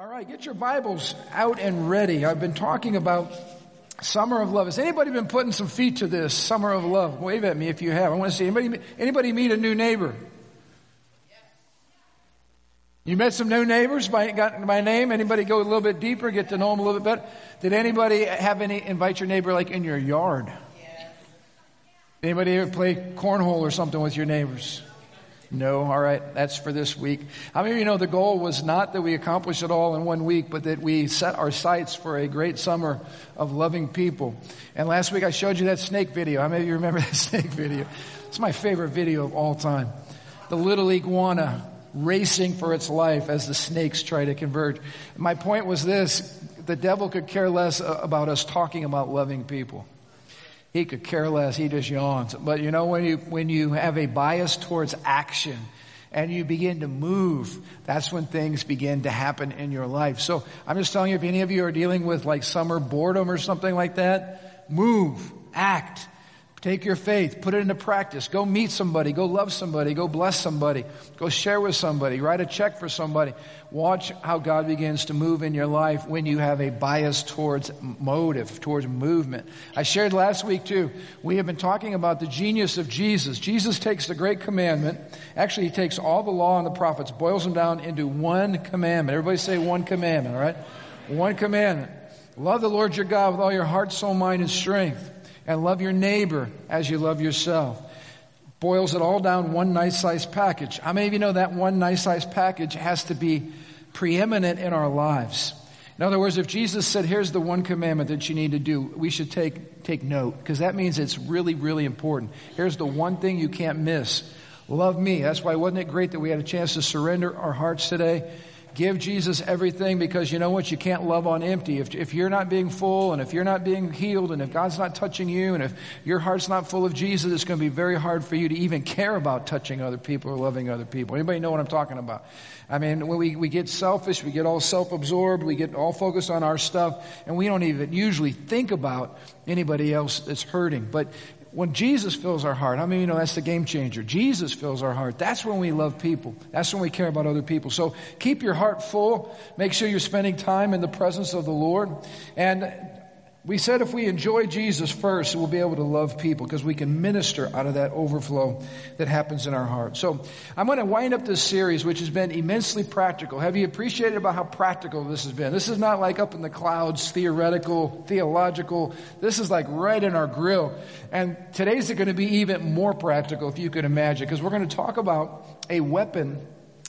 All right, get your Bibles out and ready. I've been talking about Summer of Love. Has anybody been putting some feet to this, Summer of Love? Wave at me if you have. I want to see anybody meet a new neighbor? You met some new neighbors by name? Anybody go a little bit deeper, get to know them a little bit better? Did anybody invite your neighbor like in your yard? Anybody ever play cornhole or something with your neighbors? No, all right, that's for this week. How many of you know the goal was not that we accomplish it all in one week, but that we set our sights for a great summer of loving people? And last week I showed you that snake video. How many of you remember that snake video? It's my favorite video of all time. The little iguana racing for its life as the snakes try to converge. My point was this: the devil could care less about us talking about loving people. He could care less. He just yawns. But you know, when you have a bias towards action and you begin to move, that's when things begin to happen in your life. So I'm just telling you, if any of you are dealing with like summer boredom or something like that, move, act, take your faith, put it into practice. Go meet somebody, go love somebody, go bless somebody, go share with somebody, write a check for somebody. Watch how God begins to move in your life when you have a bias towards motive, towards movement. I shared last week too, we have been talking about the genius of Jesus. Jesus takes the great commandment. Actually, he takes all the law and the prophets, boils them down into one commandment. Everybody say one commandment, all right? One commandment. Love the Lord your God with all your heart, soul, mind, and strength. And love your neighbor as you love yourself. Boils it all down, one nice-sized package. How many of you know that one nice-sized package has to be preeminent in our lives? In other words, if Jesus said, here's the one commandment that you need to do, we should take note, because that means it's really, really important. Here's the one thing you can't miss. Love me. That's why wasn't it great that we had a chance to surrender our hearts today? Give Jesus everything, because you know what? You can't love on empty. If you're not being full, and if you're not being healed, and if God's not touching you, and if your heart's not full of Jesus, it's going to be very hard for you to even care about touching other people or loving other people. Anybody know what I'm talking about? I mean, when we get selfish, we get all self-absorbed, we get all focused on our stuff, and we don't even usually think about anybody else that's hurting. But when Jesus fills our heart, I mean, you know, that's the game changer. Jesus fills our heart. That's when we love people. That's when we care about other people. So keep your heart full. Make sure you're spending time in the presence of the Lord. And we said if we enjoy Jesus first, we'll be able to love people, because we can minister out of that overflow that happens in our heart. So I'm going to wind up this series, which has been immensely practical. Have you appreciated about how practical this has been? This is not like up in the clouds, theoretical, theological. This is like right in our grill. And today's going to be even more practical, if you could imagine, because we're going to talk about a weapon.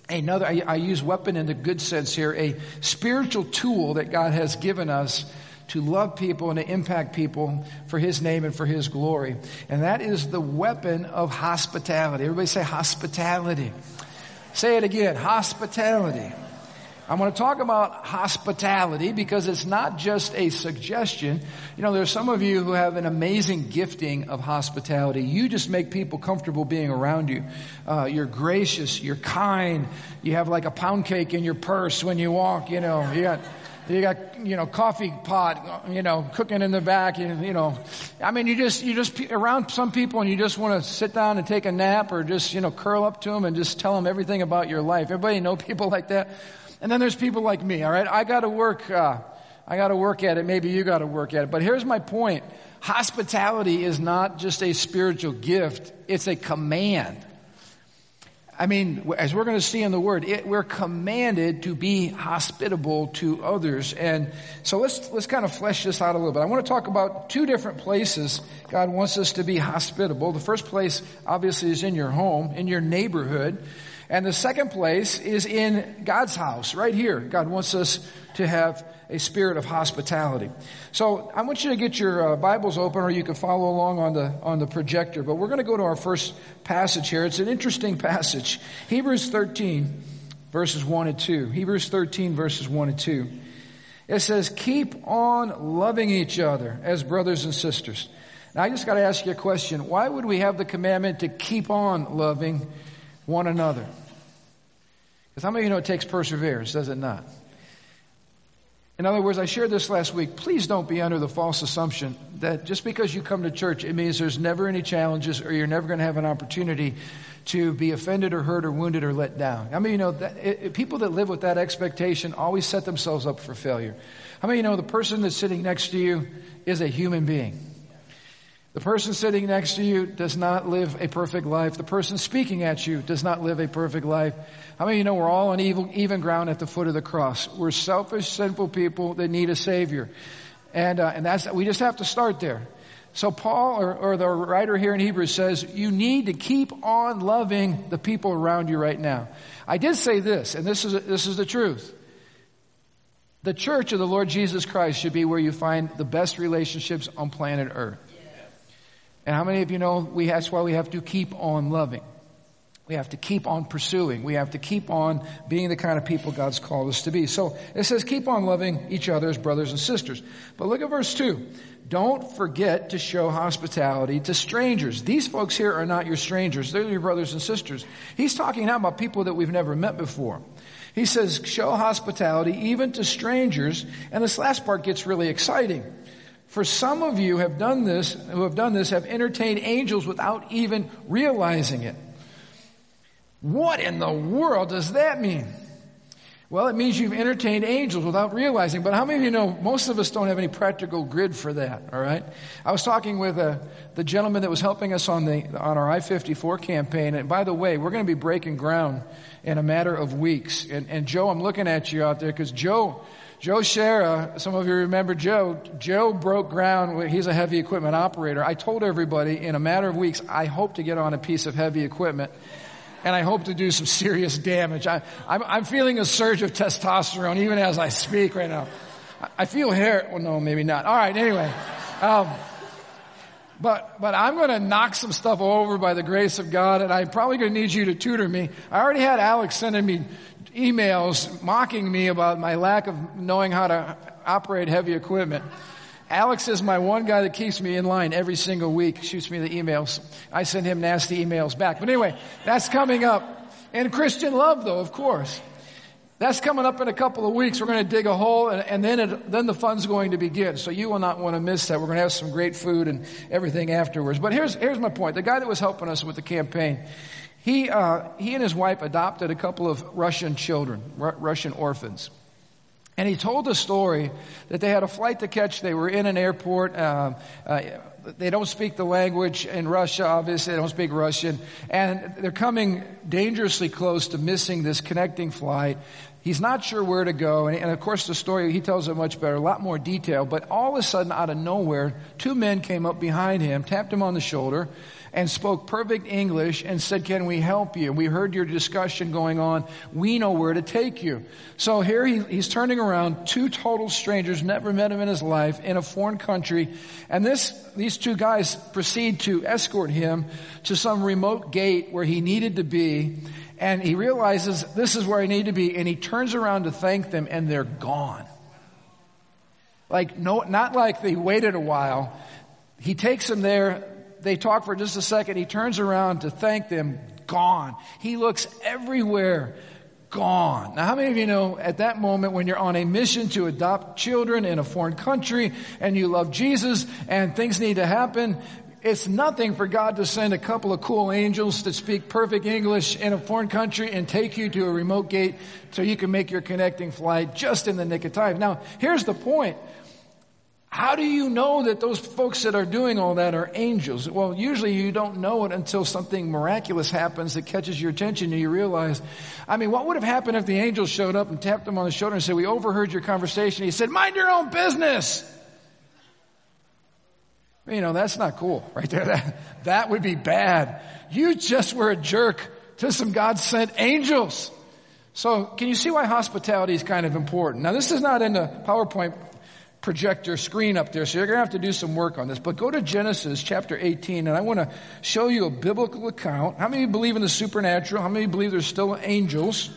Another, I use weapon in the good sense here, a spiritual tool that God has given us to love people and to impact people for His name and for His glory. And that is the weapon of hospitality. Everybody say hospitality. Say it again, hospitality. I'm going to talk about hospitality because it's not just a suggestion. You know, there's some of you who have an amazing gifting of hospitality. You just make people comfortable being around you. You're gracious, you're kind, you have like a pound cake in your purse when you walk, you know, you got, you know, coffee pot, you know, cooking in the back, you know. I mean, you just around some people and you just want to sit down and take a nap, or just, you know, curl up to them and just tell them everything about your life. Everybody know people like that? And then there's people like me, all right? I got to work at it. Maybe you got to work at it. But here's my point. Hospitality is not just a spiritual gift. It's a command. I mean, as we're going to see in the Word, we're commanded to be hospitable to others. And so let's kind of flesh this out a little bit. I want to talk about two different places God wants us to be hospitable. The first place, obviously, is in your home, in your neighborhood. And the second place is in God's house, right here. God wants us to have a spirit of hospitality. So I want you to get your Bibles open, or you can follow along on the projector. But we're going to go to our first passage here. It's an interesting passage. Hebrews 13, verses 1 and 2. Hebrews 13, verses 1 and 2. It says, keep on loving each other as brothers and sisters. Now I just got to ask you a question. Why would we have the commandment to keep on loving one another? Because how many of you know it takes perseverance, does it not? In other words, I shared this last week. Please don't be under the false assumption that just because you come to church, it means there's never any challenges or you're never going to have an opportunity to be offended or hurt or wounded or let down. I mean, you know, people that live with that expectation always set themselves up for failure. I mean, you know, the person that's sitting next to you is a human being. The person sitting next to you does not live a perfect life. The person speaking at you does not live a perfect life. I mean, you know, we're all on even ground at the foot of the cross. We're selfish, sinful people that need a Savior. And that's, we just have to start there. So Paul, or the writer here in Hebrews, says, you need to keep on loving the people around you right now. I did say this, and this is the truth. The church of the Lord Jesus Christ should be where you find the best relationships on planet Earth. And how many of you know that's why we have to keep on loving. We have to keep on pursuing. We have to keep on being the kind of people God's called us to be. So it says keep on loving each other as brothers and sisters. But look at verse 2. Don't forget to show hospitality to strangers. These folks here are not your strangers. They're your brothers and sisters. He's talking now about people that we've never met before. He says show hospitality even to strangers. And this last part gets really exciting. For some of you have entertained angels without even realizing it. What in the world does that mean? Well, it means you've entertained angels without realizing. But how many of you know most of us don't have any practical grid for that, all right? I was talking with the gentleman that was helping us on our I-54 campaign. And by the way, we're going to be breaking ground in a matter of weeks. And Joe, I'm looking at you out there because Joe Shera, some of you remember Joe. Joe broke ground. He's a heavy equipment operator. I told everybody in a matter of weeks, I hope to get on a piece of heavy equipment, and I hope to do some serious damage. I'm feeling a surge of testosterone even as I speak right now. I feel hair. Well, no, maybe not. All right, anyway. But I'm going to knock some stuff over by the grace of God, and I'm probably going to need you to tutor me. I already had Alex sending me emails mocking me about my lack of knowing how to operate heavy equipment. Alex is my one guy that keeps me in line every single week, shoots me the emails. I send him nasty emails back. But anyway, that's coming up. And Christian love, though, of course. That's coming up in a couple of weeks. We're going to dig a hole, and then the fun's going to begin. So you will not want to miss that. We're going to have some great food and everything afterwards. But here's my point. The guy that was helping us with the campaign, he and his wife adopted a couple of Russian children, Russian orphans. And he told the story that they had a flight to catch. They were in an airport. They don't speak the language in Russia, obviously. They don't speak Russian. And they're coming dangerously close to missing this connecting flight. He's not sure where to go. And of course, the story, he tells it much better, a lot more detail. But all of a sudden, out of nowhere, two men came up behind him, tapped him on the shoulder, and spoke perfect English and said, "Can we help you? We heard your discussion going on. We know where to take you." So here he's turning around, two total strangers, never met him in his life, in a foreign country. And these two guys proceed to escort him to some remote gate where he needed to be. And he realizes this is where I need to be. And he turns around to thank them, and they're gone. Like, no, not like they waited a while. He takes them there. They talk for just a second. He turns around to thank them. Gone. He looks everywhere. Gone. Now, how many of you know at that moment when you're on a mission to adopt children in a foreign country and you love Jesus and things need to happen, it's nothing for God to send a couple of cool angels that speak perfect English in a foreign country and take you to a remote gate so you can make your connecting flight just in the nick of time. Now, here's the point. How do you know that those folks that are doing all that are angels? Well, usually you don't know it until something miraculous happens that catches your attention and you realize, I mean, what would have happened if the angels showed up and tapped him on the shoulder and said, "We overheard your conversation." He said, "Mind your own business." You know, that's not cool right there. That would be bad. You just were a jerk to some God-sent angels. So can you see why hospitality is kind of important? Now, this is not in the PowerPoint projector screen up there, so you're going to have to do some work on this. But go to Genesis chapter 18, and I want to show you a biblical account. How many believe in the supernatural? How many believe there's still angels?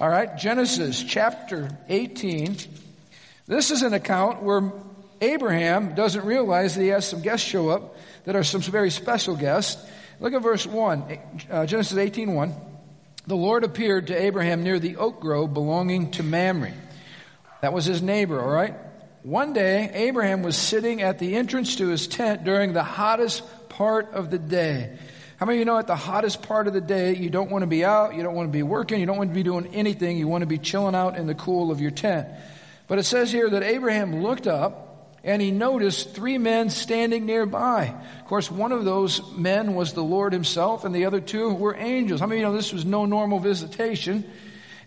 All right, Genesis chapter 18. This is an account where Abraham doesn't realize that he has some guests show up that are some very special guests. Look at verse 1, Genesis 18:1. The Lord appeared to Abraham near the oak grove belonging to Mamre, That was his neighbor, all right? One day, Abraham was sitting at the entrance to his tent during the hottest part of the day. How many of you know at the hottest part of the day, you don't want to be out, you don't want to be working, you don't want to be doing anything, you want to be chilling out in the cool of your tent. But it says here that Abraham looked up and he noticed three men standing nearby. Of course, one of those men was the Lord himself and the other two were angels. How many of you know this was no normal visitation?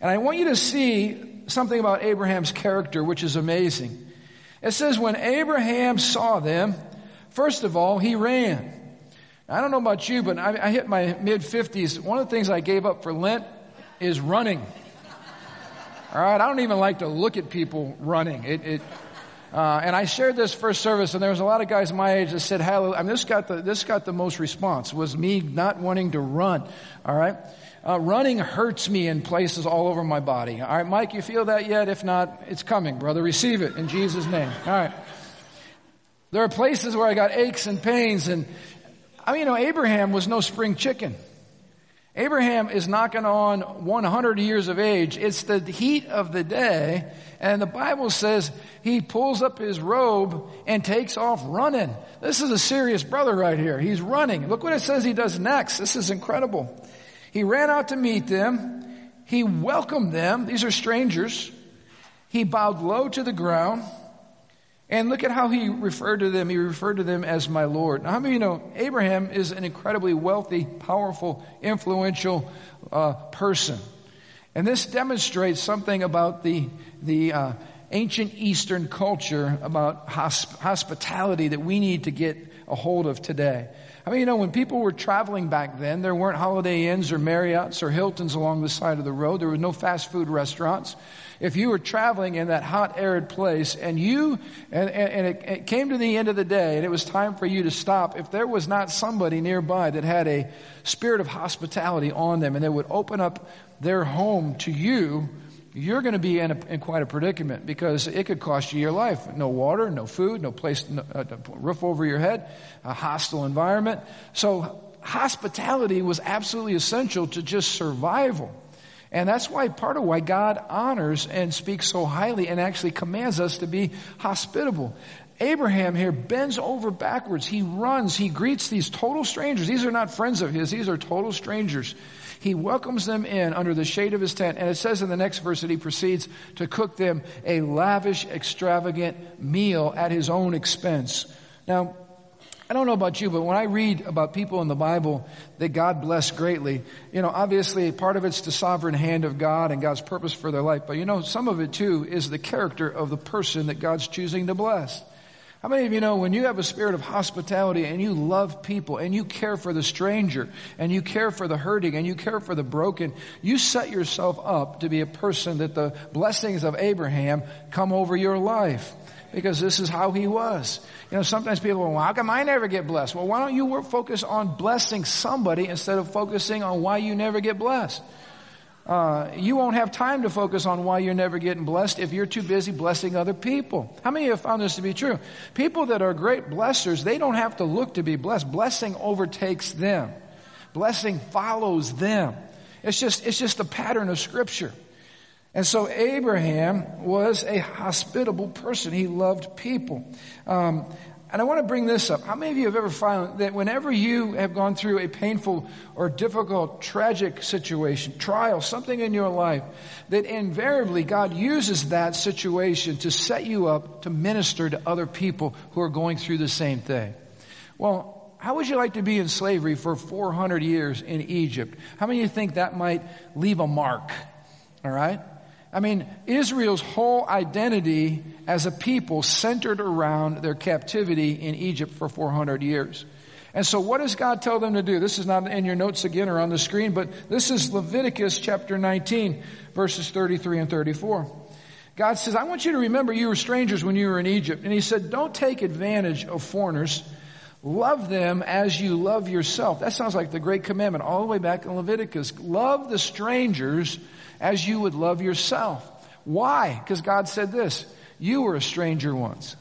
And I want you to see something about Abraham's character, which is amazing. It says when Abraham saw them, first of all, he ran. I don't know about you, but I hit my mid-50s. One of the things I gave up for Lent is running. All right, I don't even like to look at people running. And I shared this first service, and there was a lot of guys my age that said, "Hallelujah!" I mean, this got the most response was me not wanting to run. All right, running hurts me in places all over my body. All right, Mike, you feel that yet? If not, it's coming, brother. Receive it in Jesus' name. All right, there are places where I got aches and pains and. I mean, you know, Abraham was no spring chicken. Abraham is knocking on 100 years of age. It's the heat of the day, and the Bible says he pulls up his robe and takes off running. This is a serious brother right here. He's running. Look what it says he does next. This is incredible. He ran out to meet them. He welcomed them. These are strangers. He bowed low to the ground. And look at how he referred to them. He referred to them as my Lord. Now, how many of you know Abraham is an incredibly wealthy, powerful, influential person? And this demonstrates something about the ancient Eastern culture about hospitality that we need to get a hold of today. I mean, you know, when people were traveling back then, there weren't Holiday Inns or Marriotts or Hiltons along the side of the road. There were no fast food restaurants. If you were traveling in that hot, arid place and it came to the end of the day and it was time for you to stop, if there was not somebody nearby that had a spirit of hospitality on them and they would open up their home to you, you're going to be in quite a predicament because it could cost you your life. No water, no food, no place, roof over your head, a hostile environment. So hospitality was absolutely essential to just survival. And that's why part of why God honors and speaks so highly and actually commands us to be hospitable. Abraham here bends over backwards. He runs. He greets these total strangers. These are not friends of his. These are total strangers. He welcomes them in under the shade of his tent. And it says in the next verse that he proceeds to cook them a lavish, extravagant meal at his own expense. Now, I don't know about you, but when I read about people in the Bible that God blessed greatly, you know, obviously part of it's the sovereign hand of God and God's purpose for their life. But, you know, some of it, too, is the character of the person that God's choosing to bless. How many of you know when you have a spirit of hospitality and you love people and you care for the stranger and you care for the hurting and you care for the broken, you set yourself up to be a person that the blessings of Abraham come over your life because this is how he was. You know, sometimes people go, well, how come I never get blessed? Well, why don't you focus on blessing somebody instead of focusing on why you never get blessed? You won't have time to focus on why you're never getting blessed if you're too busy blessing other people. How many of you have found this to be true? People that are great blessers, they don't have to look to be blessed. Blessing overtakes them. Blessing follows them. It's just the pattern of Scripture. And so Abraham was a hospitable person. He loved people. And I want to bring this up. How many of you have ever found that whenever you have gone through a painful or difficult, tragic situation, trial, something in your life, that invariably God uses that situation to set you up to minister to other people who are going through the same thing? Well, how would you like to be in slavery for 400 years in Egypt? How many of you think that might leave a mark? All right? I mean, Israel's whole identity as a people centered around their captivity in Egypt for 400 years. And so what does God tell them to do? This is not in your notes again or on the screen, but this is Leviticus chapter 19, verses 33 and 34. God says, I want you to remember you were strangers when you were in Egypt. And he said, don't take advantage of foreigners. Love them as you love yourself. That sounds like the Great Commandment all the way back in Leviticus. Love the strangers as you would love yourself. Why? Because God said this. You were a stranger once.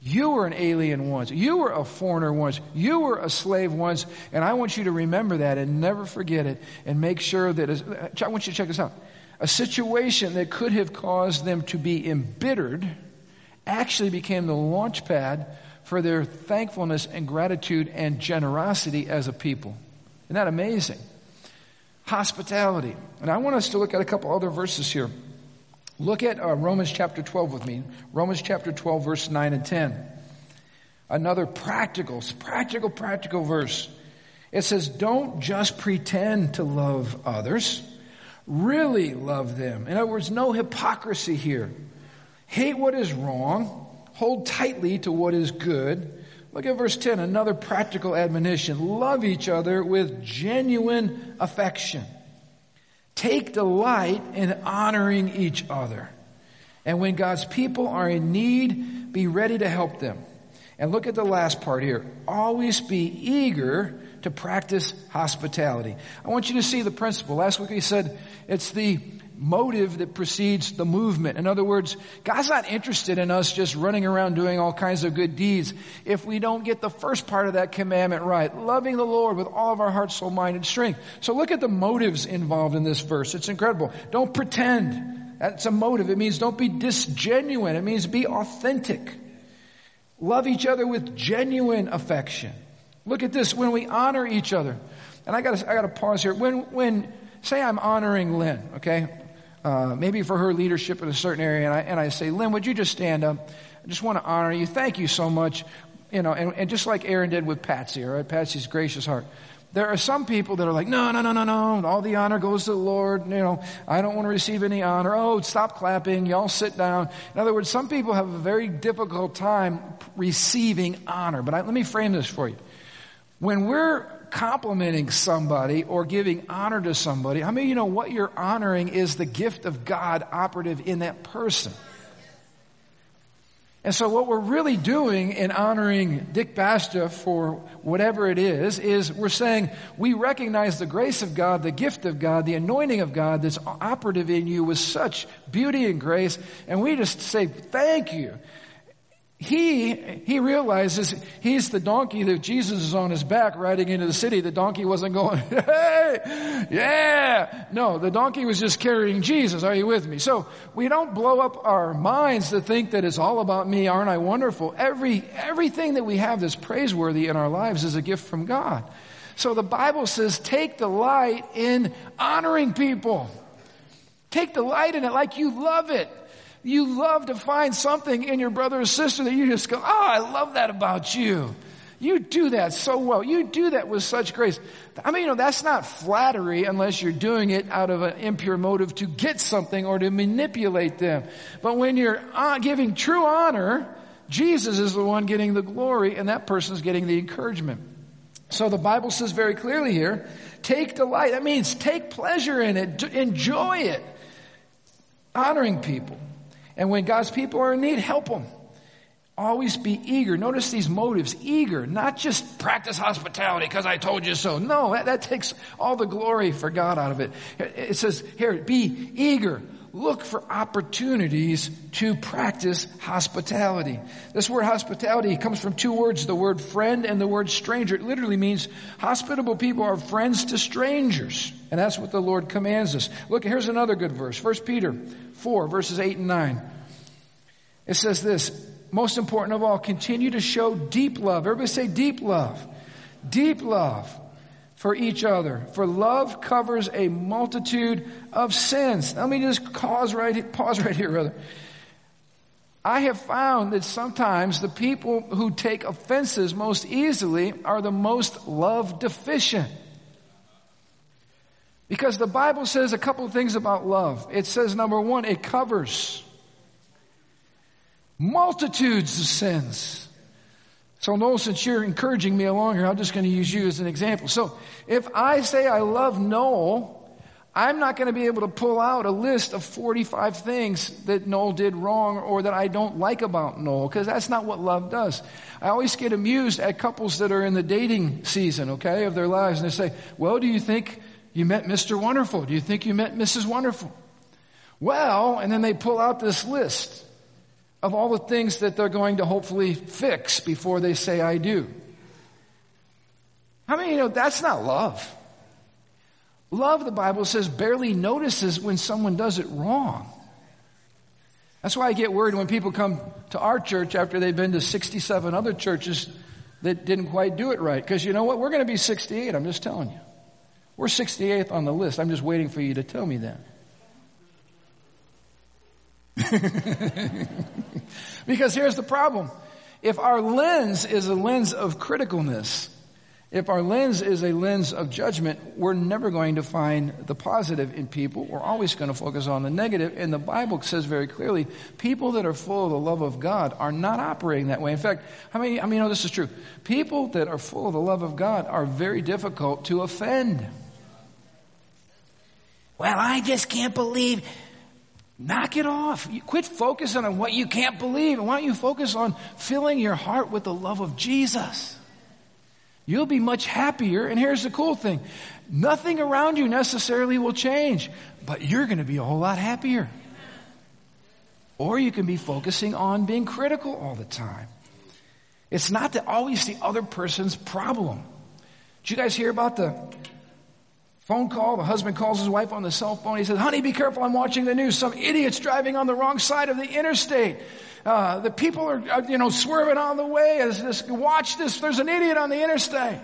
You were an alien once. You were a foreigner once. You were a slave once. And I want you to remember that and never forget it. And make sure that I want you to check this out. A situation that could have caused them to be embittered actually became the launch pad for their thankfulness and gratitude and generosity as a people. Isn't that amazing? Hospitality. And I want us to look at a couple other verses here. Look at Romans chapter 12 with me. Romans chapter 12, verse 9 and 10. Another practical verse. It says, don't just pretend to love others. Really love them. In other words, no hypocrisy here. Hate what is wrong. Hold tightly to what is good. Look at verse 10, another practical admonition. Love each other with genuine affection. Take delight in honoring each other. And when God's people are in need, be ready to help them. And look at the last part here. Always be eager to practice hospitality. I want you to see the principle. Last week we said it's the motive that precedes the movement. In other words, God's not interested in us just running around doing all kinds of good deeds if we don't get the first part of that commandment right, loving the Lord with all of our heart, soul, mind, and strength. So look at the motives involved in this verse. It's incredible. Don't pretend. That's a motive. It means don't be disingenuous. It means be authentic. Love each other with genuine affection. Look at this, when we honor each other. And I gotta pause here. When say I'm honoring Lynn, okay? Maybe for her leadership in a certain area, and I say, Lynn, would you just stand up? I just want to honor you. Thank you so much. You know, and just like Aaron did with Patsy, all right? Patsy's gracious heart. There are some people that are like, no. All the honor goes to the Lord. You know, I don't want to receive any honor. Oh, stop clapping. Y'all sit down. In other words, some people have a very difficult time receiving honor. But let me frame this for you. When we're complimenting somebody or giving honor to somebody, how many of you know what you're honoring is the gift of God operative in that person? And so what we're really doing in honoring Dick Basta for whatever it is we're saying we recognize the grace of God, the gift of God, the anointing of God that's operative in you with such beauty and grace, and we just say, thank you. He realizes he's the donkey that Jesus is on his back riding into the city. The donkey wasn't going, hey, yeah. No, the donkey was just carrying Jesus. Are you with me? So we don't blow up our minds to think that it's all about me. Aren't I wonderful? Everything that we have that's praiseworthy in our lives is a gift from God. So the Bible says take delight in honoring people. Take delight in it like you love it. You love to find something in your brother or sister that you just go, oh, I love that about you. You do that so well. You do that with such grace. I mean, you know, that's not flattery unless you're doing it out of an impure motive to get something or to manipulate them. But when you're giving true honor, Jesus is the one getting the glory and that person's getting the encouragement. So the Bible says very clearly here, take delight. That means take pleasure in it. Enjoy it. Honoring people. And when God's people are in need, help them. Always be eager. Notice these motives. Eager, not just practice hospitality because I told you so. No, that takes all the glory for God out of it. It says here, be eager. Look for opportunities to practice hospitality. This word hospitality comes from two words, the word friend and the word stranger. It literally means hospitable people are friends to strangers. And that's what the Lord commands us. Look, here's another good verse. 1 Peter 4, verses 8 and 9. It says this, most important of all, continue to show deep love. Everybody say deep love. Deep love. For each other. For love covers a multitude of sins. Let me just pause right here. I have found that sometimes the people who take offenses most easily are the most love deficient. Because the Bible says a couple of things about love. It says, number one, it covers multitudes of sins. So Noel, since you're encouraging me along here, I'm just going to use you as an example. So if I say I love Noel, I'm not going to be able to pull out a list of 45 things that Noel did wrong or that I don't like about Noel, because that's not what love does. I always get amused at couples that are in the dating season, okay, of their lives, and they say, well, do you think you met Mr. Wonderful? Do you think you met Mrs. Wonderful? Well, and then they pull out this list of all the things that they're going to hopefully fix before they say, I do. How many of you know that's not love? Love, the Bible says, barely notices when someone does it wrong. That's why I get worried when people come to our church after they've been to 67 other churches that didn't quite do it right. Because you know what? We're going to be 68, I'm just telling you. We're 68th on the list. I'm just waiting for you to tell me that. Because here's the problem. If our lens is a lens of criticalness, if our lens is a lens of judgment, we're never going to find the positive in people. We're always going to focus on the negative. And the Bible says very clearly, people that are full of the love of God are not operating that way. In fact, how many know this is true? People that are full of the love of God are very difficult to offend. Well, I just can't believe... Knock it off. You quit focusing on what you can't believe. And why don't you focus on filling your heart with the love of Jesus? You'll be much happier. And here's the cool thing. Nothing around you necessarily will change, but you're going to be a whole lot happier. Or you can be focusing on being critical all the time. It's not that always the other person's problem. Did you guys hear about the phone call? The husband calls his wife on the cell phone. He says, honey, be careful. I'm watching the news. Some idiot's driving on the wrong side of the interstate. The people are, swerving on the way. Watch this. There's an idiot on the interstate.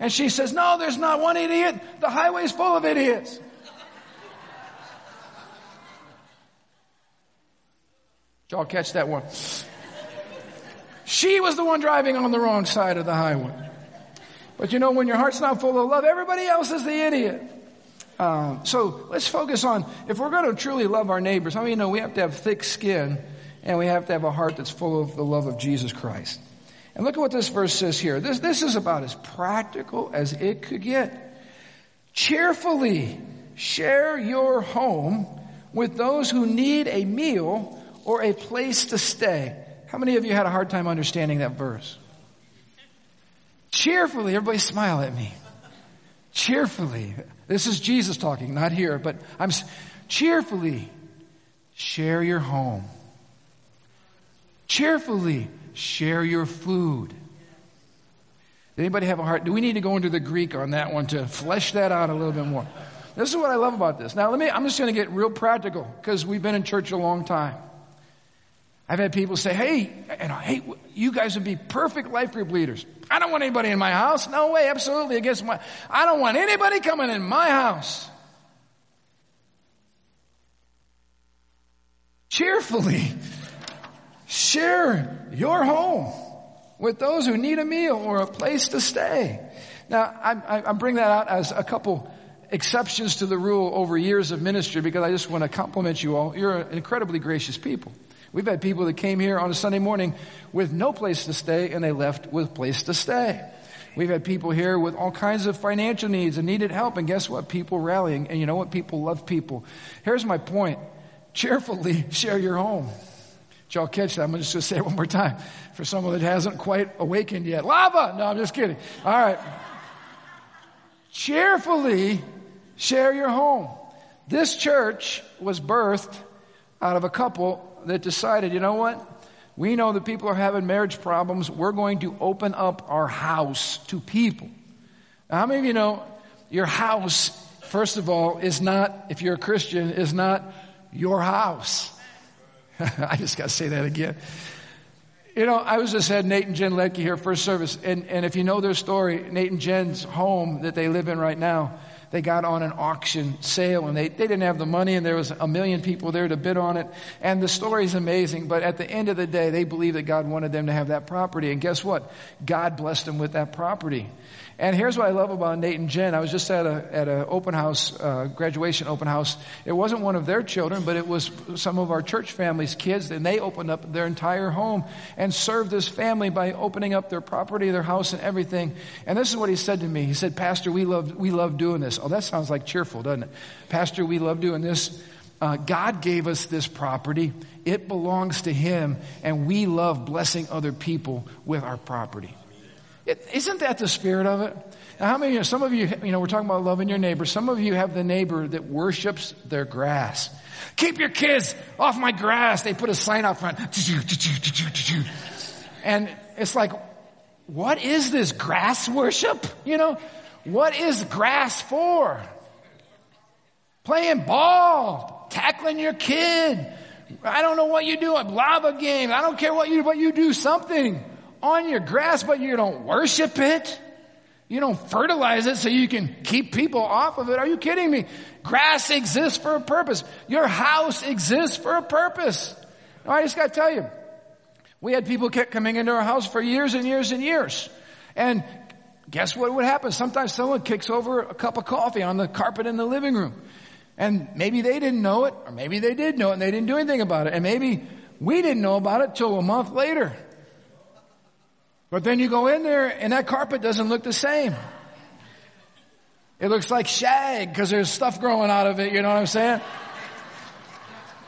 And she says, no, there's not one idiot. The highway's full of idiots. Did y'all catch that one? She was the one driving on the wrong side of the highway. But when your heart's not full of love, everybody else is the idiot. So let's focus on, if we're going to truly love our neighbors, how many know we have to have thick skin and we have to have a heart that's full of the love of Jesus Christ? And look at what this verse says here. This is about as practical as it could get. Cheerfully share your home with those who need a meal or a place to stay. How many of you had a hard time understanding that verse? Cheerfully, everybody smile at me. Cheerfully. This is Jesus talking, not here, but cheerfully share your home. Cheerfully share your food. Did anybody have a heart? Do we need to go into the Greek on that one to flesh that out a little bit more? This is what I love about this. Now I'm just going to get real practical because we've been in church a long time. I've had people say, hey, you guys would be perfect life group leaders. I don't want anybody in my house. No way, absolutely against I don't want anybody coming in my house. Cheerfully share your home with those who need a meal or a place to stay. Now, I bring that out as a couple exceptions to the rule over years of ministry because I just want to compliment you all. You're incredibly gracious people. We've had people that came here on a Sunday morning with no place to stay and they left with a place to stay. We've had people here with all kinds of financial needs and needed help. And guess what? People rallying. And you know what? People love people. Here's my point. Cheerfully share your home. Did y'all catch that? I'm just going to say it one more time for someone that hasn't quite awakened yet. Lava! No, I'm just kidding. All right. Cheerfully share your home. This church was birthed out of a couple that decided, you know what? We know that people are having marriage problems. We're going to open up our house to people. Now, how many of you know your house, first of all, is not, if you're a Christian, is not your house. I just got to say that again. I had Nate and Jen Ledke here first service. And if you know their story, Nate and Jen's home that they live in right now, they got on an auction sale and they didn't have the money and there was 1 million people there to bid on it. And the story's amazing, but at the end of the day, they believed that God wanted them to have that property. And guess what? God blessed them with that property. And here's what I love about Nate and Jen. I was just at a open house, graduation open house. It wasn't one of their children, but it was some of our church family's kids. And they opened up their entire home and served this family by opening up their property, their house and everything. And this is what he said to me. He said, Pastor, we love doing this. Oh, that sounds like cheerful, doesn't it? Pastor, we love doing this. God gave us this property. It belongs to him. And we love blessing other people with our property. Isn't that the spirit of it? Now, how many, some of you, we're talking about loving your neighbor. Some of you have the neighbor that worships their grass. Keep your kids off my grass. They put a sign out front. And it's like, what is this grass worship? What is grass for? playing ball, tackling your kid. I don't know what you do, a lava game. I don't care what you do, but you do something on your grass, but you don't worship it. You don't fertilize it so you can keep people off of it. Are you kidding me? Grass exists for a purpose. Your house exists for a purpose. Now, I just got to tell you, we had people kept coming into our house for years and years and years. And guess what would happen? Sometimes someone kicks over a cup of coffee on the carpet in the living room. And maybe they didn't know it, or maybe they did know it and they didn't do anything about it. And maybe we didn't know about it till a month later. But then you go in there and that carpet doesn't look the same. It looks like shag because there's stuff growing out of it, you know what I'm saying?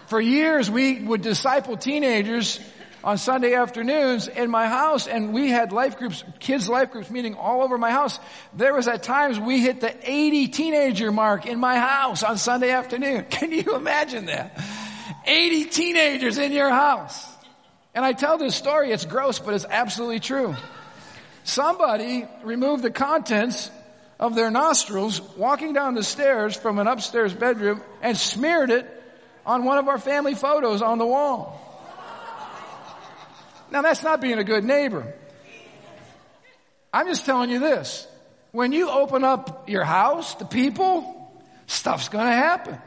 For years we would disciple teenagers on Sunday afternoons in my house, and we had life groups, kids life groups meeting all over my house. There was at times we hit the 80 teenager mark in my house on Sunday afternoon. Can you imagine that? 80 teenagers in your house. And I tell this story, it's gross, but it's absolutely true. Somebody removed the contents of their nostrils walking down the stairs from an upstairs bedroom and smeared it on one of our family photos on the wall. Now, that's not being a good neighbor. I'm just telling you this. When you open up your house to people, stuff's going to happen.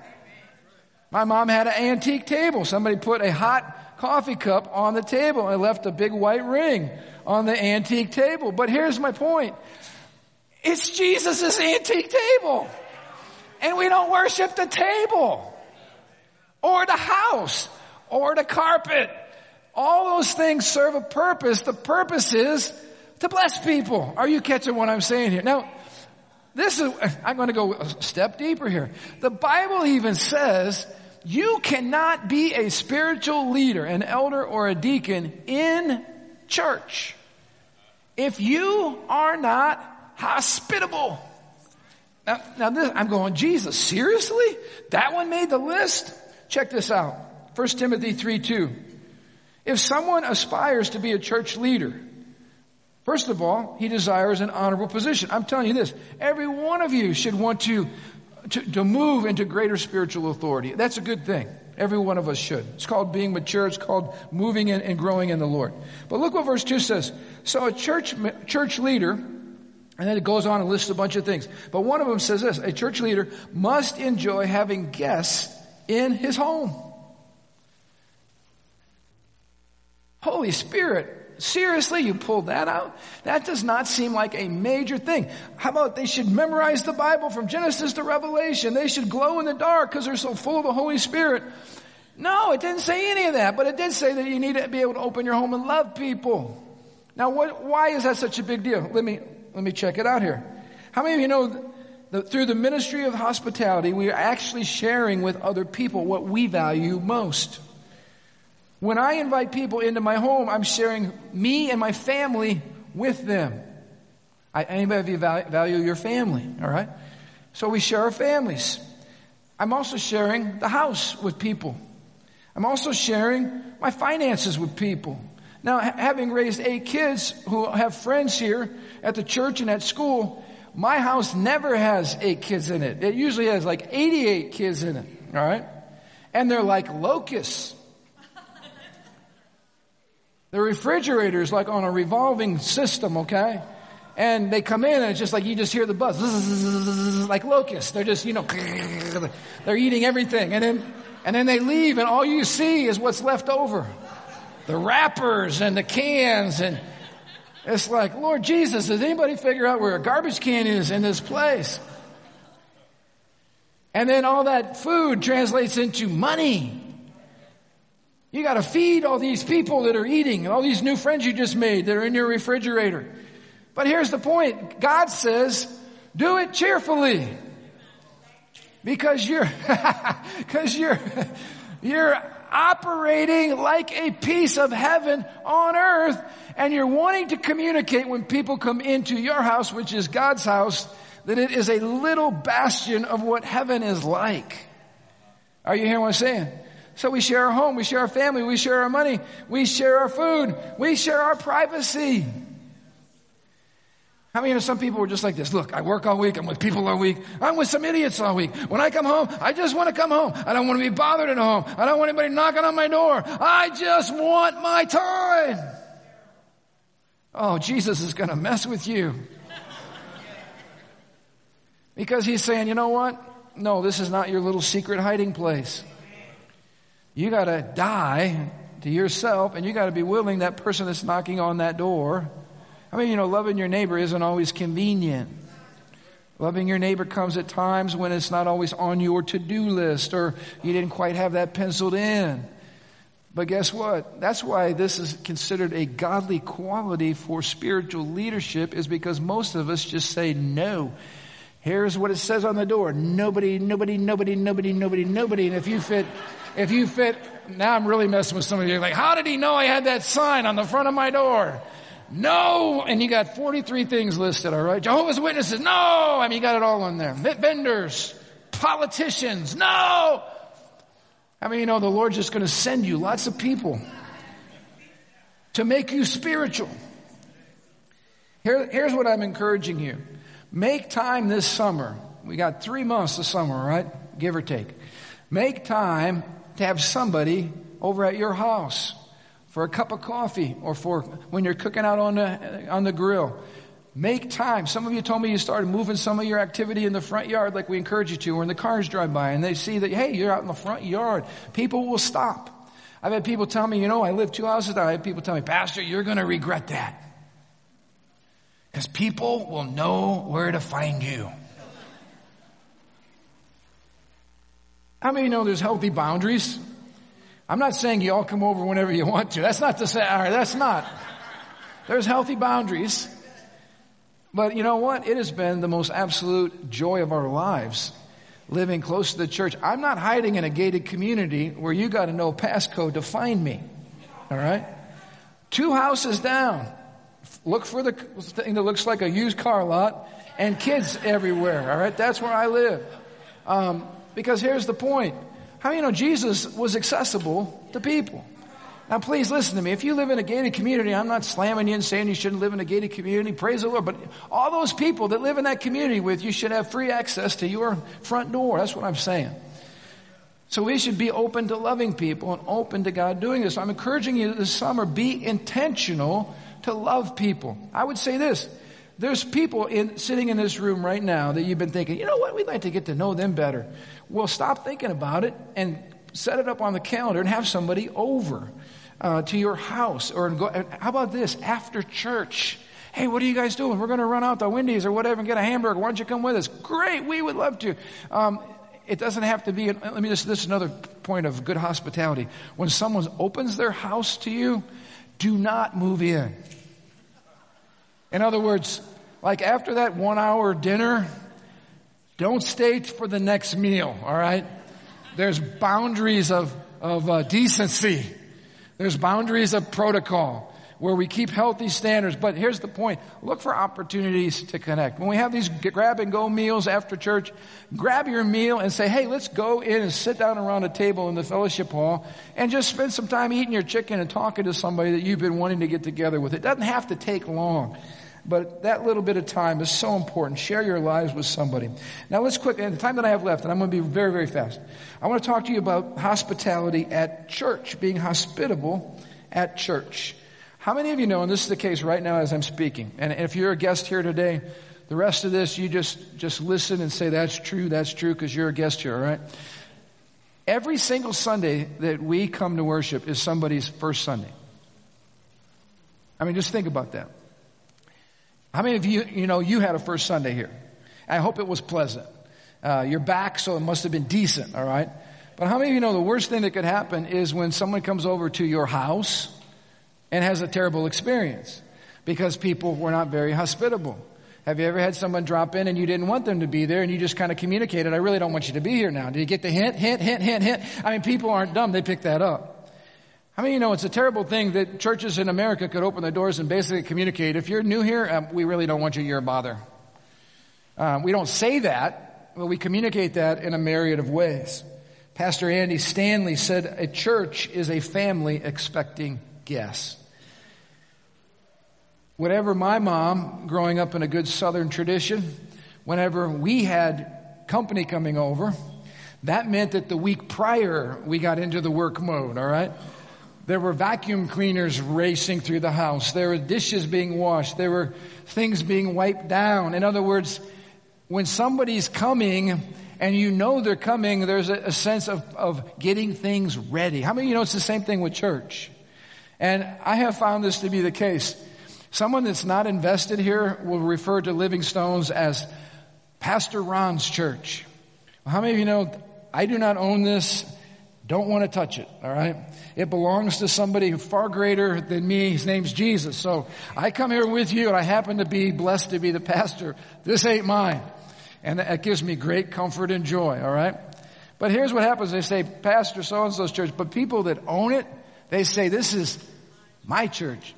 My mom had an antique table. Somebody put a hot coffee cup on the table and left a big white ring on the antique table. But here's my point. It's Jesus' antique table. And we don't worship the table or the house or the carpet. All those things serve a purpose. The purpose is to bless people. Are you catching what I'm saying here? Now, I'm going to go a step deeper here. The Bible even says you cannot be a spiritual leader, an elder or a deacon in church if you are not hospitable. Now this, I'm going, Jesus, seriously? That one made the list? Check this out. 1 Timothy 3:2. If someone aspires to be a church leader, first of all, he desires an honorable position. I'm telling you this, every one of you should want to move into greater spiritual authority. That's a good thing. Every one of us should. It's called being mature. It's called moving in and growing in the Lord. But look what verse 2 says. So a church leader, and then it goes on and lists a bunch of things. But one of them says this, a church leader must enjoy having guests in his home. Holy Spirit, seriously, you pulled that out? That does not seem like a major thing. How about they should memorize the Bible from Genesis to Revelation? They should glow in the dark because they're so full of the Holy Spirit. No, it didn't say any of that, but it did say that you need to be able to open your home and love people. Now, why is that such a big deal? Let me check it out here. How many of you know that through the ministry of hospitality, we are actually sharing with other people what we value most? When I invite people into my home, I'm sharing me and my family with them. Anybody of you value your family, all right? So we share our families. I'm also sharing the house with people. I'm also sharing my finances with people. Now, having raised 8 kids who have friends here at the church and at school, my house never has 8 kids in it. It usually has like 88 kids in it, all right? And they're like locusts. The refrigerator's like on a revolving system, okay? And they come in and it's just like you just hear the buzz. Like locusts. They're just, they're eating everything. And then they leave and all you see is what's left over. The wrappers and the cans, and it's like, Lord Jesus, does anybody figure out where a garbage can is in this place? And then all that food translates into money. You got to feed all these people that are eating, all these new friends you just made that are in your refrigerator. But here's the point. God says, do it cheerfully. Because you're operating like a piece of heaven on earth, and you're wanting to communicate when people come into your house, which is God's house, that it is a little bastion of what heaven is like. Are you hearing what I'm saying? So we share our home, we share our family, we share our money, we share our food, we share our privacy. How many of some people were just like this? Look, I work all week. I'm with people all week. I'm with some idiots all week. When I come home, I just want to come home. I don't want to be bothered at home. I don't want anybody knocking on my door. I just want my time. Oh, Jesus is going to mess with you. Because he's saying, you know what? No, this is not your little secret hiding place. You got to die to yourself, and you got to be willing that person that's knocking on that door. I mean, you know, loving your neighbor isn't always convenient. Loving your neighbor comes at times when it's not always on your to-do list, or you didn't quite have that penciled in. But guess what? That's why this is considered a godly quality for spiritual leadership, is because most of us just say no. Here's what it says on the door. Nobody, nobody, nobody, nobody, nobody, nobody. And if you fit, now I'm really messing with some of you. Like, how did he know I had that sign on the front of my door? No. And you got 43 things listed, all right? Jehovah's Witnesses, no. I mean, you got it all on there. Vendors, politicians, no. I mean, you know, the Lord's just going to send you lots of people to make you spiritual. Here's what I'm encouraging you. Make time this summer. We got 3 months this summer, right? Give or take. Make time to have somebody over at your house for a cup of coffee, or for when you're cooking out on the grill. Make time. Some of you told me you started moving some of your activity in the front yard, like we encourage you to, or when the cars drive by and they see that, hey, you're out in the front yard. People will stop. I've had people tell me, you know, I live 2 houses down. I had people tell me, Pastor, you're going to regret that. Because people will know where to find you. How many know there's healthy boundaries? I'm not saying you all come over whenever you want to. That's not to say, all right, that's not. There's healthy boundaries. But you know what? It has been the most absolute joy of our lives, living close to the church. I'm not hiding in a gated community where you got to know passcode to find me. All right? 2 houses down. Look for the thing that looks like a used car lot, and kids everywhere, all right? That's where I live. Because here's the point. How do you know Jesus was accessible to people? Now, please listen to me. If you live in a gated community, I'm not slamming you and saying you shouldn't live in a gated community. Praise the Lord. But all those people that live in that community with you should have free access to your front door. That's what I'm saying. So we should be open to loving people and open to God doing this. I'm encouraging you this summer, be intentional to love people. I would say this. There's people sitting in this room right now that you've been thinking, you know what, we'd like to get to know them better. Well, stop thinking about it and set it up on the calendar and have somebody over to your house. Or go, how about this? After church. Hey, what are you guys doing? We're going to run out to Wendy's or whatever and get a hamburger. Why don't you come with us? Great. We would love to. It doesn't have to be, this is another point of good hospitality. When someone opens their house to you, do not move in. In other words, like after that 1-hour dinner, don't stay for the next meal, all right? There's boundaries of decency. There's boundaries of protocol where we keep healthy standards. But here's the point. Look for opportunities to connect. When we have these grab-and-go meals after church, grab your meal and say, hey, let's go in and sit down around a table in the fellowship hall and just spend some time eating your chicken and talking to somebody that you've been wanting to get together with. It doesn't have to take long, but that little bit of time is so important. Share your lives with somebody. Now let's quickly, the time that I have left, and I'm going to be very, very fast, I want to talk to you about hospitality at church, being hospitable at church. How many of you know, and this is the case right now as I'm speaking, and if you're a guest here today, the rest of this, you just listen and say, that's true, because you're a guest here, all right? Every single Sunday that we come to worship is somebody's first Sunday. I mean, just think about that. How many of you, you know, you had a first Sunday here? I hope it was pleasant. You're back, so it must have been decent, all right? But how many of you know the worst thing that could happen is when someone comes over to your house and has a terrible experience because people were not very hospitable. Have you ever had someone drop in and you didn't want them to be there and you just kind of communicated, I really don't want you to be here now. Did you get the hint, hint? I mean, people aren't dumb. They pick that up. I mean, you know, it's a terrible thing that churches in America could open their doors and basically communicate, if you're new here, we really don't want you. You're a bother. We don't say that, but we communicate that in a myriad of ways. Pastor Andy Stanley said, a church is a family expecting guests. Whatever my mom, growing up in a good Southern tradition, whenever we had company coming over, that meant that the week prior we got into the work mode, all right? There were vacuum cleaners racing through the house. There were dishes being washed. There were things being wiped down. In other words, when somebody's coming and you know they're coming, there's a sense of getting things ready. How many of you know it's the same thing with church? And I have found this to be the case. Someone that's not invested here will refer to Living Stones as Pastor Ron's church. Well, how many of you know, I do not own this, don't want to touch it, all right? It belongs to somebody far greater than me. His name's Jesus. So I come here with you, and I happen to be blessed to be the pastor. This ain't mine. And that gives me great comfort and joy, all right? But here's what happens. They say, Pastor so-and-so's church. But people that own it, they say, this is my church.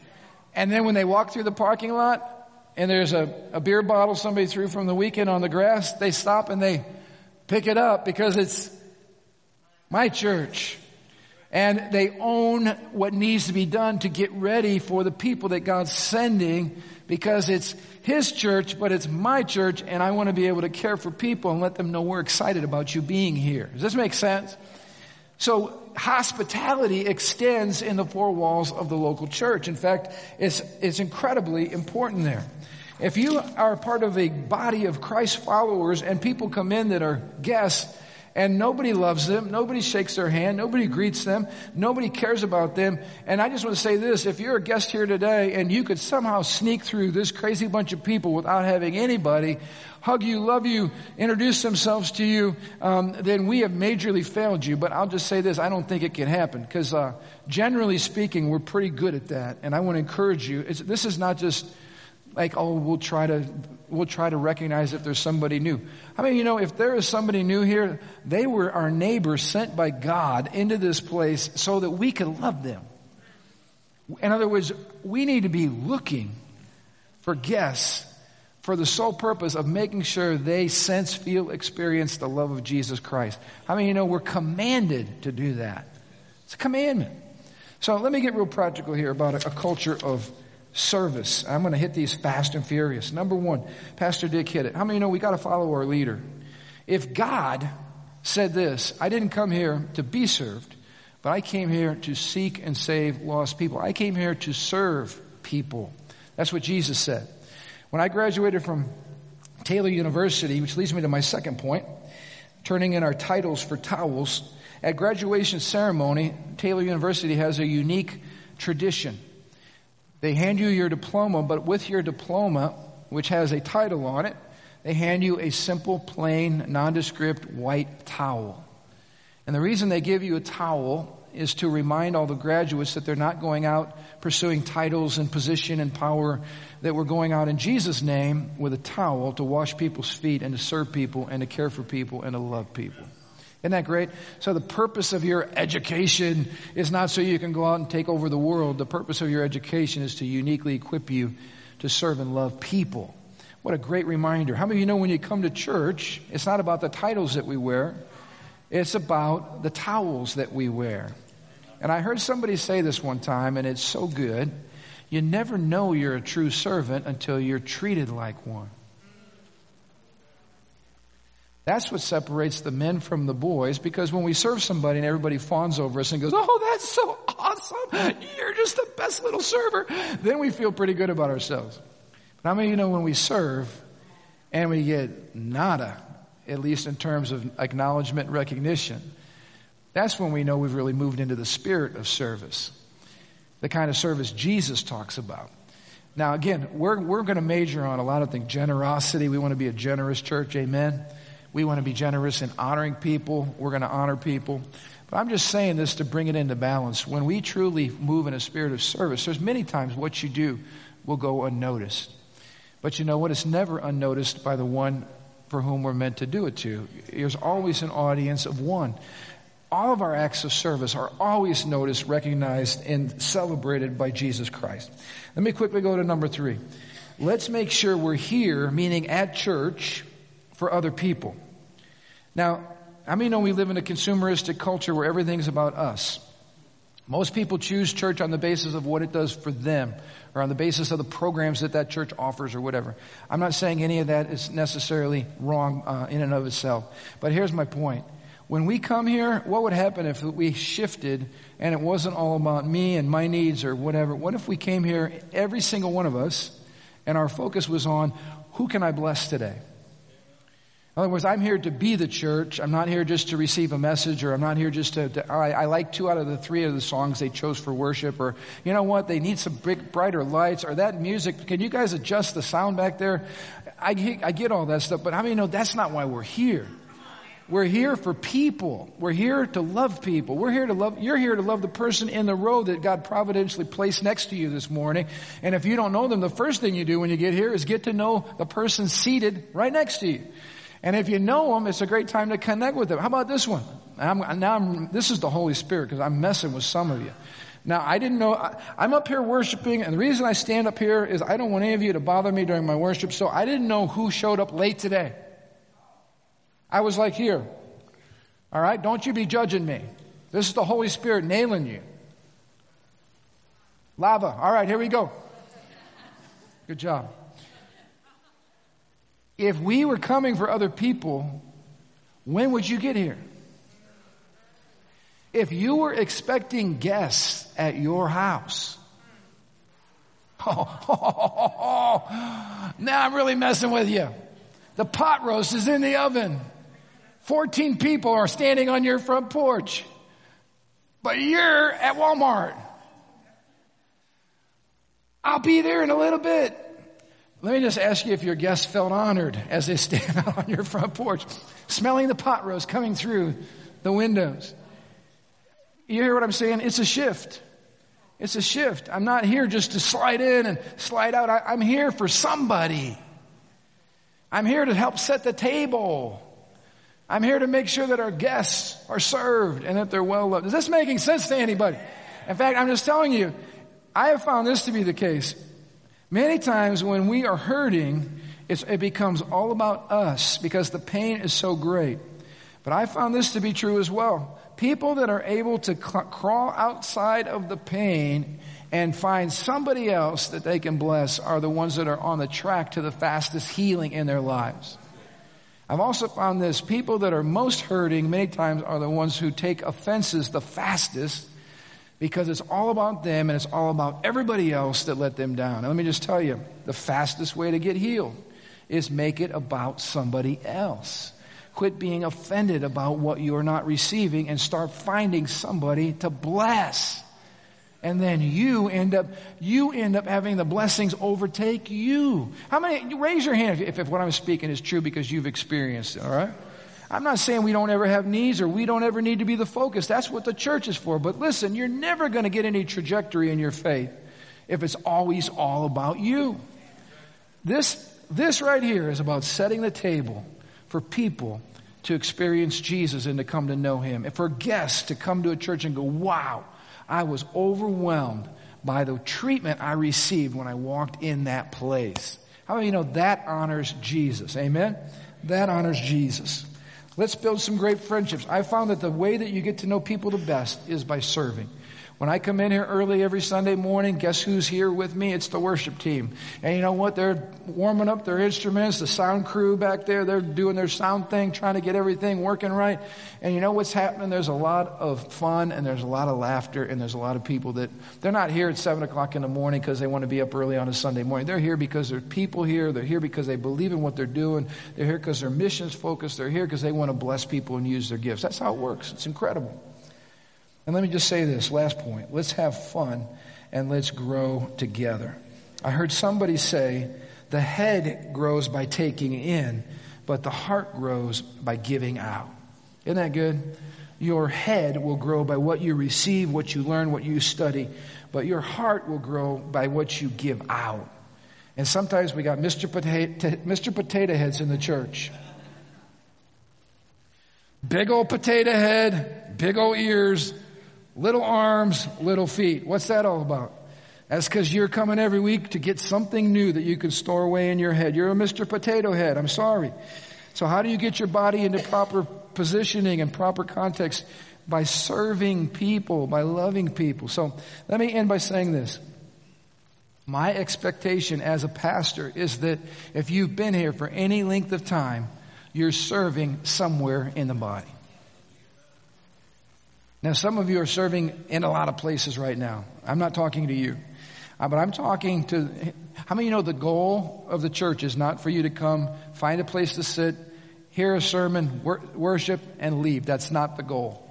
And then when they walk through the parking lot and there's a beer bottle somebody threw from the weekend on the grass, they stop and they pick it up because it's my church. And they own what needs to be done to get ready for the people that God's sending because it's His church, but it's my church, and I want to be able to care for people and let them know we're excited about you being here. Does this make sense? So hospitality extends in the four walls of the local church. In fact, it's incredibly important there. If you are part of a body of Christ followers and people come in that are guests and nobody loves them, nobody shakes their hand, nobody greets them, nobody cares about them. And I just want to say this, if you're a guest here today and you could somehow sneak through this crazy bunch of people without having anybody hug you, love you, introduce themselves to you, then we have majorly failed you. But I'll just say this, I don't think it can happen because generally speaking, we're pretty good at that. And I want to encourage you, this is not just like, oh, we'll try to recognize if there's somebody new. I mean, you know, if there is somebody new here, they were our neighbors sent by God into this place so that we could love them. In other words, we need to be looking for guests for the sole purpose of making sure they sense, feel, experience the love of Jesus Christ. I mean, you know, we're commanded to do that. It's a commandment. So let me get real practical here about a culture of service. I'm going to hit these fast and furious. Number one, Pastor Dick hit it. How many know we got to follow our leader? If God said this, I didn't come here to be served, but I came here to seek and save lost people. I came here to serve people. That's what Jesus said. When I graduated from Taylor University, which leads me to my second point, turning in our titles for towels, at graduation ceremony, Taylor University has a unique tradition. They hand you your diploma, but with your diploma, which has a title on it, they hand you a simple, plain, nondescript white towel. And the reason they give you a towel is to remind all the graduates that they're not going out pursuing titles and position and power, that we're going out in Jesus' name with a towel to wash people's feet and to serve people and to care for people and to love people. Isn't that great? So the purpose of your education is not so you can go out and take over the world. The purpose of your education is to uniquely equip you to serve and love people. What a great reminder. How many of you know when you come to church, it's not about the titles that we wear. It's about the towels that we wear. And I heard somebody say this one time, and it's so good. You never know you're a true servant until you're treated like one. That's what separates the men from the boys, because when we serve somebody and everybody fawns over us and goes, oh, that's so awesome. You're just the best little server. Then we feel pretty good about ourselves. But how many of you know when we serve and we get nada, at least in terms of acknowledgement, recognition, that's when we know we've really moved into the spirit of service, the kind of service Jesus talks about. Now, again, we're going to major on a lot of things. Generosity. We want to be a generous church. Amen. We want to be generous in honoring people. We're going to honor people. But I'm just saying this to bring it into balance. When we truly move in a spirit of service, there's many times what you do will go unnoticed. But you know what? It's never unnoticed by the one for whom we're meant to do it to. There's always an audience of one. All of our acts of service are always noticed, recognized, and celebrated by Jesus Christ. Let me quickly go to number three. Let's make sure we're here, meaning at church, for other people. Now, how many know we live in a consumeristic culture where everything's about us? Most people choose church on the basis of what it does for them or on the basis of the programs that that church offers or whatever. I'm not saying any of that is necessarily wrong in and of itself. But here's my point. When we come here, what would happen if we shifted and it wasn't all about me and my needs or whatever? What if we came here, every single one of us, and our focus was on who can I bless today? In other words, I'm here to be the church. I'm not here just to receive a message, or I'm not here just to I like 2 out of the 3 of the songs they chose for worship, or you know what, they need some big, brighter lights, or that music. Can you guys adjust the sound back there? I get all that stuff, but how many know that's not why we're here? We're here for people. We're here to love people. We're here to love, you're here to love the person in the row that God providentially placed next to you this morning. And if you don't know them, the first thing you do when you get here is get to know the person seated right next to you. And if you know them, it's a great time to connect with them. How about this one? This is the Holy Spirit, because I'm messing with some of you. Now, I didn't know, I'm up here worshiping, and the reason I stand up here is I don't want any of you to bother me during my worship, so I didn't know who showed up late today. I was like, here, all right, don't you be judging me. This is the Holy Spirit nailing you. Lava, all right, here we go. Good job. If we were coming for other people, when would you get here? If you were expecting guests at your house, now I'm really messing with you. The pot roast is in the oven. 14 people are standing on your front porch, but you're at Walmart. I'll be there in a little bit. Let me just ask you if your guests felt honored as they stand out on your front porch, smelling the pot roast coming through the windows. You hear what I'm saying? It's a shift. It's a shift. I'm not here just to slide in and slide out. I'm here for somebody. I'm here to help set the table. I'm here to make sure that our guests are served and that they're well loved. Is this making sense to anybody? In fact, I'm just telling you, I have found this to be the case. Many times when we are hurting, it becomes all about us because the pain is so great. But I found this to be true as well. People that are able to crawl outside of the pain and find somebody else that they can bless are the ones that are on the track to the fastest healing in their lives. I've also found this. People that are most hurting many times are the ones who take offenses the fastest, because it's all about them and it's all about everybody else that let them down. And let me just tell you, the fastest way to get healed is make it about somebody else. Quit being offended about what you're not receiving and start finding somebody to bless. And then you end up having the blessings overtake you. How many, raise your hand if what I'm speaking is true because you've experienced it, all right? I'm not saying we don't ever have needs or we don't ever need to be the focus. That's what the church is for. But listen, you're never going to get any trajectory in your faith if it's always all about you. This right here is about setting the table for people to experience Jesus and to come to know him. And for guests to come to a church and go, wow, I was overwhelmed by the treatment I received when I walked in that place. How many of you know that honors Jesus? Amen? That honors Jesus. Let's build some great friendships. I found that the way that you get to know people the best is by serving. When I come in here early every Sunday morning, guess who's here with me? It's the worship team. And you know what? They're warming up their instruments, the sound crew back there. They're doing their sound thing, trying to get everything working right. And you know what's happening? There's a lot of fun, and there's a lot of laughter, and there's a lot of people that they're not here at 7 o'clock in the morning because they want to be up early on a Sunday morning. They're here because there are people here. They're here because they believe in what they're doing. They're here because they're missions focused. They're here because they want to bless people and use their gifts. That's how it works. It's incredible. And let me just say this, last point. Let's have fun and let's grow together. I heard somebody say, the head grows by taking in, but the heart grows by giving out. Isn't that good? Your head will grow by what you receive, what you learn, what you study, but your heart will grow by what you give out. And sometimes we got Mr. Potato Heads in the church. Big old potato head, big old ears, little arms, little feet. What's that all about? That's because you're coming every week to get something new that you can store away in your head. You're a Mr. Potato Head. I'm sorry. So how do you get your body into proper positioning and proper context? by serving people, by loving people. So let me end by saying this. My expectation as a pastor is that if you've been here for any length of time, you're serving somewhere in the body. Now, some of you are serving in a lot of places right now. I'm not talking to you. But I'm talking to, how many of you know the goal of the church is not for you to come, find a place to sit, hear a sermon, worship, and leave? That's not the goal.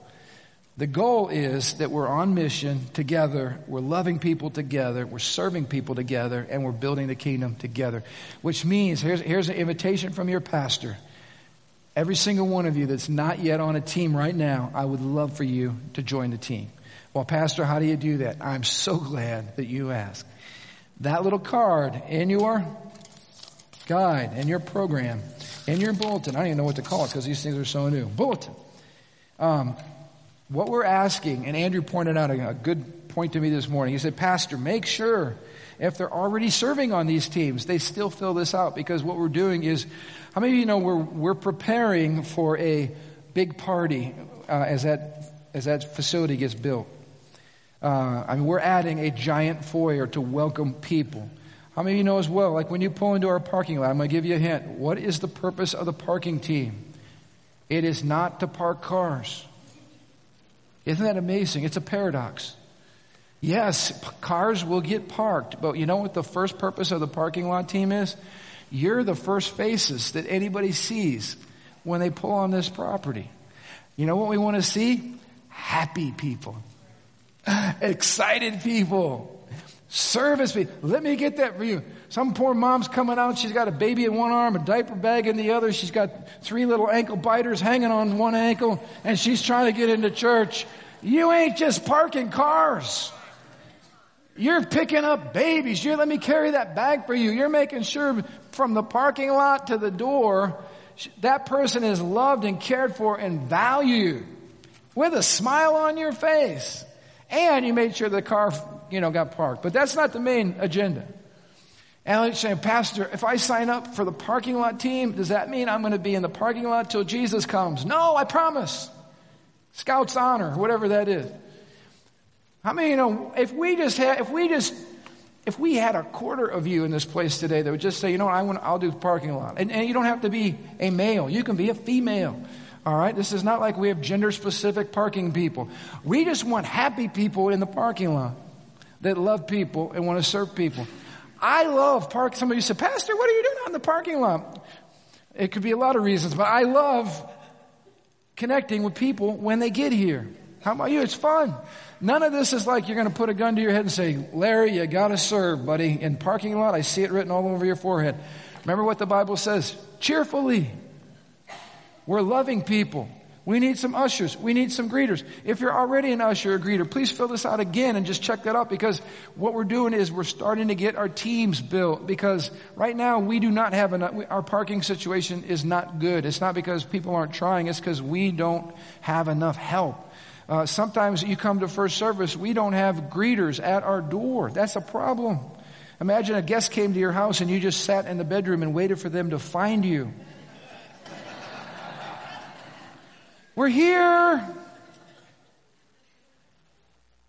The goal is that we're on mission together, we're loving people together, we're serving people together, and we're building the kingdom together. Which means, here's an invitation from your pastor. Every single one of you that's not yet on a team right now, I would love for you to join the team. Well, Pastor, how do you do that? I'm so glad that you asked. That little card in your guide, in your program, in your bulletin, I don't even know what to call it because these things are so new. Bulletin. What we're asking, and Andrew pointed out a good point to me this morning. He said, Pastor, make sure if they're already serving on these teams, they still fill this out, because what we're doing is, how many of you know we're preparing for a big party as that facility gets built? We're adding a giant foyer to welcome people. How many of you know as well, like when you pull into our parking lot, I'm going to give you a hint. What is the purpose of the parking team? It is not to park cars. Isn't that amazing? It's a paradox. Yes, cars will get parked, but you know what the first purpose of the parking lot team is? You're the first faces that anybody sees when they pull on this property. You know what we want to see? Happy people. Excited people. Service people. Let me get that for you. Some poor mom's coming out, she's got a baby in one arm, a diaper bag in the other, she's got three little ankle biters hanging on one ankle, and she's trying to get into church. You ain't just parking cars. You're picking up babies. Let me carry that bag for you. You're making sure from the parking lot to the door, that person is loved and cared for and valued with a smile on your face. And you made sure the car, got parked. But that's not the main agenda. And I'm saying, Pastor, if I sign up for the parking lot team, does that mean I'm going to be in the parking lot till Jesus comes? No, I promise. Scout's honor, whatever that is. I mean, if we had a quarter of you in this place today that would just say, I'll do the parking lot. And you don't have to be a male. You can be a female. All right? This is not like we have gender-specific parking people. We just want happy people in the parking lot that love people and want to serve people. I love park. Somebody said, Pastor, what are you doing out in the parking lot? It could be a lot of reasons, but I love connecting with people when they get here. How about you? It's fun. None of this is like you're going to put a gun to your head and say, Larry, you got to serve, buddy. In parking lot, I see it written all over your forehead. Remember what the Bible says. Cheerfully. We're loving people. We need some ushers. We need some greeters. If you're already an usher or greeter, please fill this out again and just check that out, because what we're doing is we're starting to get our teams built, because right now we do not have enough. Our parking situation is not good. It's not because people aren't trying. It's because we don't have enough help. Sometimes you come to first service, we don't have greeters at our door. That's a problem. Imagine a guest came to your house and you just sat in the bedroom and waited for them to find you. We're here.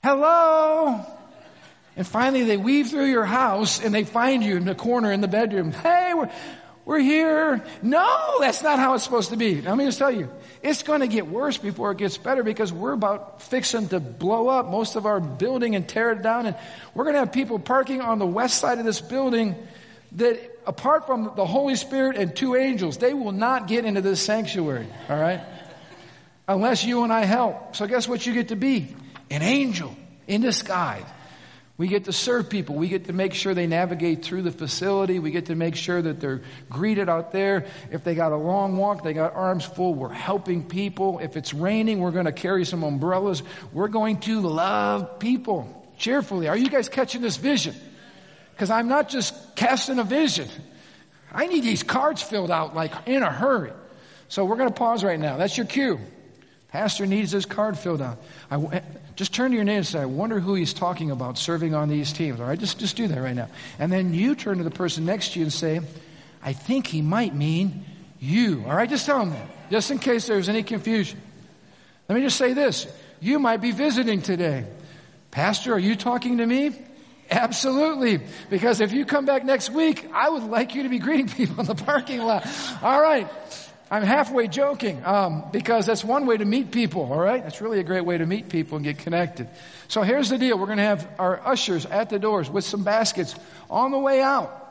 Hello. And finally they weave through your house and they find you in the corner in the bedroom. Hey, we're here. No, that's not how it's supposed to be. Now, let me just tell you, it's going to get worse before it gets better, because we're about fixing to blow up most of our building and tear it down. And we're going to have people parking on the west side of this building that, apart from the Holy Spirit and two angels, they will not get into this sanctuary. All right? Unless you and I help. So guess what you get to be? An angel in disguise. We get to serve people. We get to make sure they navigate through the facility. We get to make sure that they're greeted out there. If they got a long walk, they got arms full, we're helping people. If it's raining, we're going to carry some umbrellas. We're going to love people cheerfully. Are you guys catching this vision? Because I'm not just casting a vision. I need these cards filled out like in a hurry. So we're going to pause right now. That's your cue. Pastor needs his card filled out. Just turn to your neighbor and say, I wonder who he's talking about serving on these teams. All right, just do that right now. And then you turn to the person next to you and say, I think he might mean you. All right, just tell him that, just in case there's any confusion. Let me just say this. You might be visiting today. Pastor, are you talking to me? Absolutely. Because if you come back next week, I would like you to be greeting people in the parking lot. All right. I'm halfway joking, because that's one way to meet people, all right? That's really a great way to meet people and get connected. So here's the deal. We're going to have our ushers at the doors with some baskets on the way out.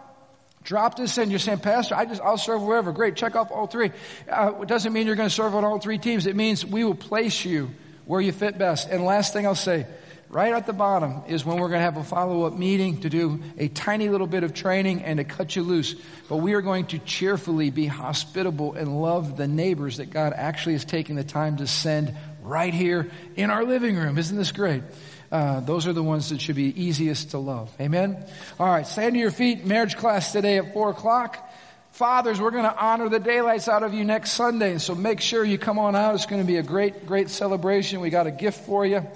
Drop this in. You're saying, Pastor, I'll serve wherever. Great. Check off all three. It doesn't mean you're going to serve on all three teams. It means we will place you where you fit best. And last thing I'll say, right at the bottom is when we're going to have a follow-up meeting to do a tiny little bit of training and to cut you loose. But we are going to cheerfully be hospitable and love the neighbors that God actually is taking the time to send right here in our living room. Isn't this great? Those are the ones that should be easiest to love. Amen? All right, stand to your feet. Marriage class today at 4 o'clock. Fathers, we're going to honor the daylights out of you next Sunday. So make sure you come on out. It's going to be a great, great celebration. We got a gift for you.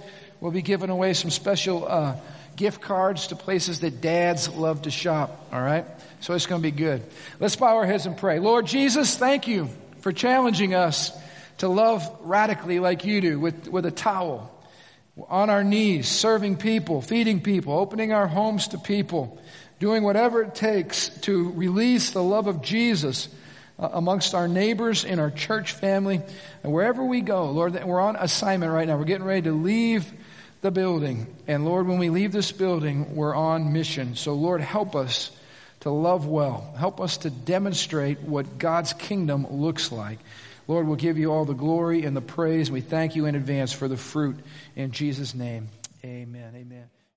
We'll be giving away some special gift cards to places that dads love to shop, all right? So it's going to be good. Let's bow our heads and pray. Lord Jesus, thank you for challenging us to love radically like you do, with a towel, on our knees, serving people, feeding people, opening our homes to people, doing whatever it takes to release the love of Jesus amongst our neighbors, in our church family, and wherever we go. Lord, we're on assignment right now. We're getting ready to leave the building. And Lord, when we leave this building, we're on mission. So Lord, help us to love well. Help us to demonstrate what God's kingdom looks like. Lord, we'll give you all the glory and the praise. We thank you in advance for the fruit. In Jesus' name, amen. Amen.